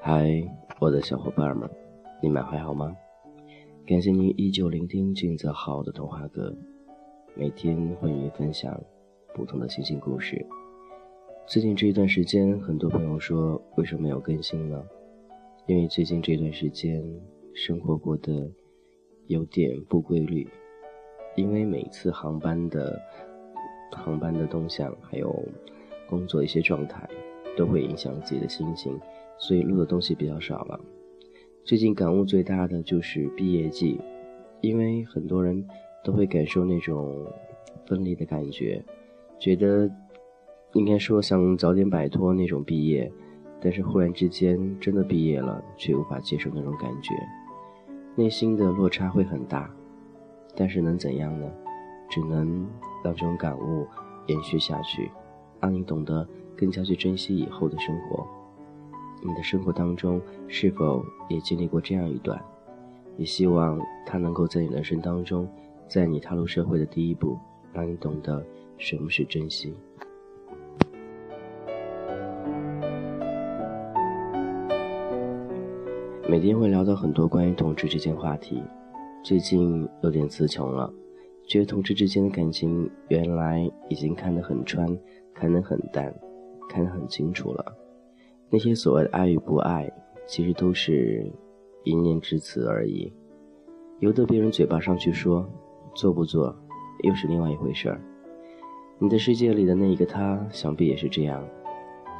嗨，我的小伙伴们，你们还好吗？感谢您依旧聆听俊泽浩的童话歌，每天会与您分享不同的星星故事。最近这一段时间，很多朋友说为什么没有更新呢？因为最近这段时间生活过得有点不规律，因为每次航班的动向，还有工作一些状态，都会影响自己的心情，所以录的东西比较少了。最近感悟最大的就是毕业季，因为很多人都会感受那种分离的感觉，觉得应该说想早点摆脱那种毕业，但是忽然之间真的毕业了，却无法接受那种感觉，内心的落差会很大。但是能怎样呢？只能让这种感悟延续下去，让你懂得更加去珍惜以后的生活。你的生活当中是否也经历过这样一段？也希望它能够在你人生当中，在你踏入社会的第一步，让你懂得什么是珍惜。每天会聊到很多关于同志之间话题，最近有点词穷了，觉得同志之间的感情原来已经看得很穿，看得很淡，看得很清楚了。那些所谓的爱与不爱，其实都是一念之词而已，由得别人嘴巴上去说，做不做又是另外一回事儿。你的世界里的那一个他，想必也是这样，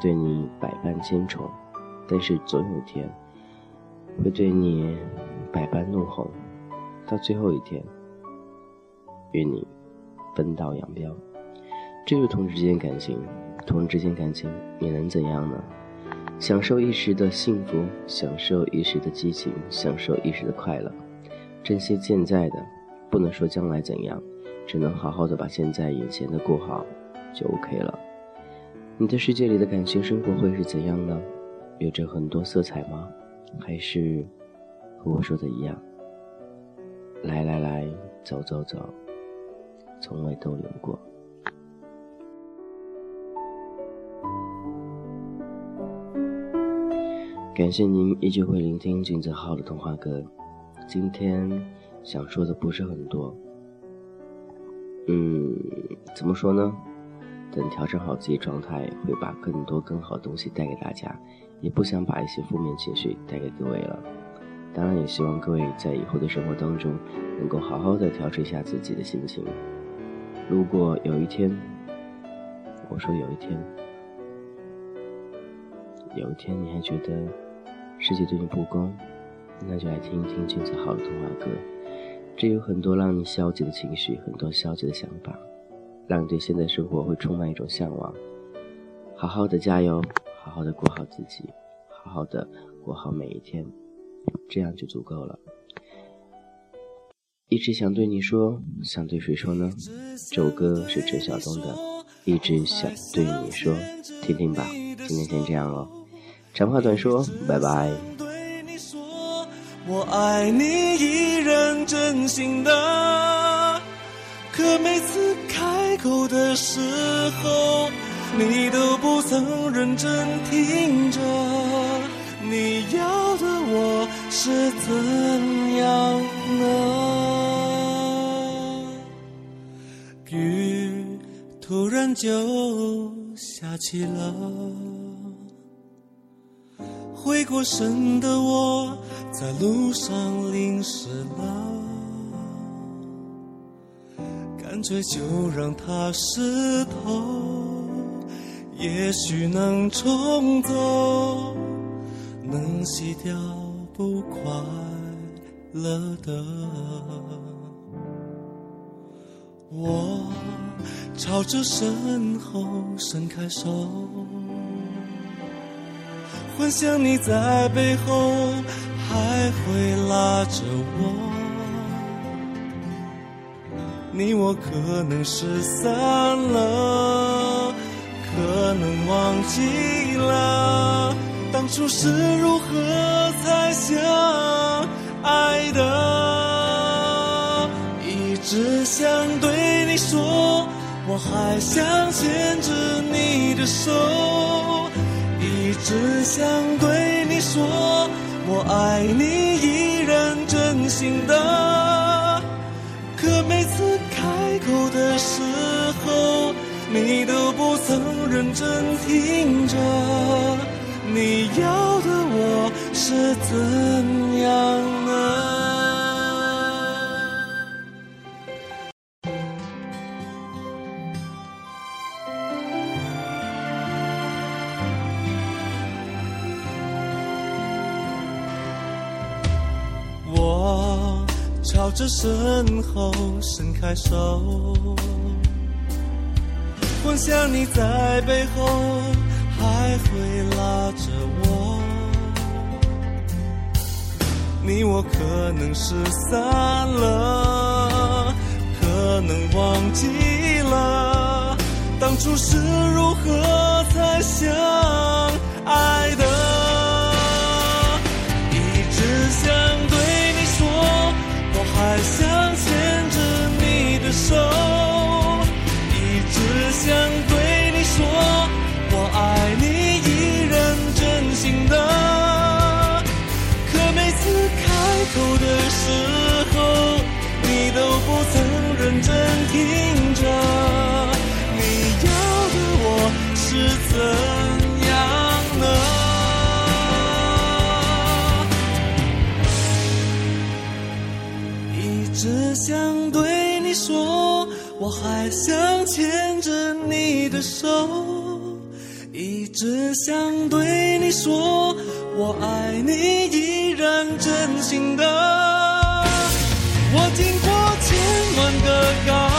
对你百般千宠，但是总有一天会对你百般怒吼，到最后一天与你分道扬镳。这就是同志之间感情。同志之间感情你能怎样呢？享受一时的幸福，享受一时的激情，享受一时的快乐，珍惜现在的，不能说将来怎样，只能好好的把现在眼前的过好就 OK 了。你的世界里的感情生活会是怎样呢？有着很多色彩吗？还是和我说的一样，来来来，走走走，从未逗留过。感谢您依旧会聆听俊泽浩的童话歌。今天想说的不是很多，怎么说呢？等调整好自己状态，会把更多更好的东西带给大家，也不想把一些负面情绪带给各位了。当然也希望各位在以后的生活当中能够好好的调整一下自己的心情。如果有一天，我说有一天，有一天你还觉得世界对你不公，那就来听一听俊泽浩的童话歌。这有很多让你消极的情绪，很多消极的想法，让你对现在生活会充满一种向往。好好的加油，好好的过好自己，好好的过好每一天，这样就足够了。一直想对你说，想对谁说呢？这首歌是陈晓东的《一直想对你说》，听听吧。今天先这样哦，长话短说，拜拜。对你说我爱你，依然真心的，可每次开口的时候，你都不曾认真听着。你要的我是怎样呢？雨突然就下起了，回过神的我在路上淋湿了，感觉就让它湿透，也许能冲走，能洗掉不快乐的。我朝着身后伸开手，幻想你在背后还会拉着我。你我可能失散了，可能忘记了，当初是如何才相爱的。一直想对你说我还想牵着你的手，一直想对你说，我爱你依然真心的。可每次开口的时候，你都不曾认真听着。你要的我是怎样呢？朝着身后伸开手，幻想你在背后还会拉着我。你我可能失散了，可能忘记了当初是如何才相爱的。一直想对你说，还想牵着你的手，一直想对你说，我爱你依然真心的。可每次开口的时候，你都不曾认真听着。你要的我是怎样呢？只想对你说，我还想牵着你的手，一直想对你说，我爱你依然真心的。我经过千万个高